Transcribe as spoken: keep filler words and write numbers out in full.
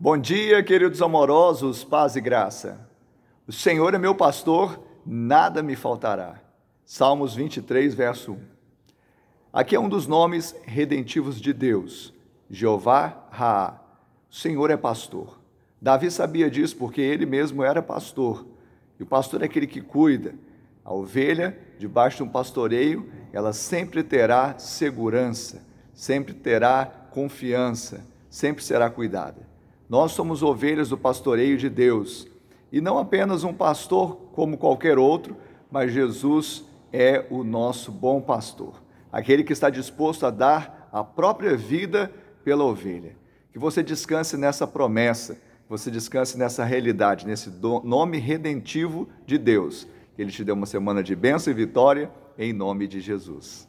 Bom dia, queridos amorosos, paz e graça. O Senhor é meu pastor, nada me faltará. Salmos vinte e três, verso um. Aqui é um dos nomes redentivos de Deus, Jeová Raá. O Senhor é pastor. Davi sabia disso porque ele mesmo era pastor. E o pastor é aquele que cuida. A ovelha, debaixo de um pastoreio, ela sempre terá segurança, sempre terá confiança, sempre será cuidada. Nós somos ovelhas do pastoreio de Deus, e não apenas um pastor como qualquer outro, mas Jesus é o nosso bom pastor, aquele que está disposto a dar a própria vida pela ovelha. Que você descanse nessa promessa, que você descanse nessa realidade, nesse nome redentivo de Deus. Que Ele te dê uma semana de bênção e vitória, em nome de Jesus.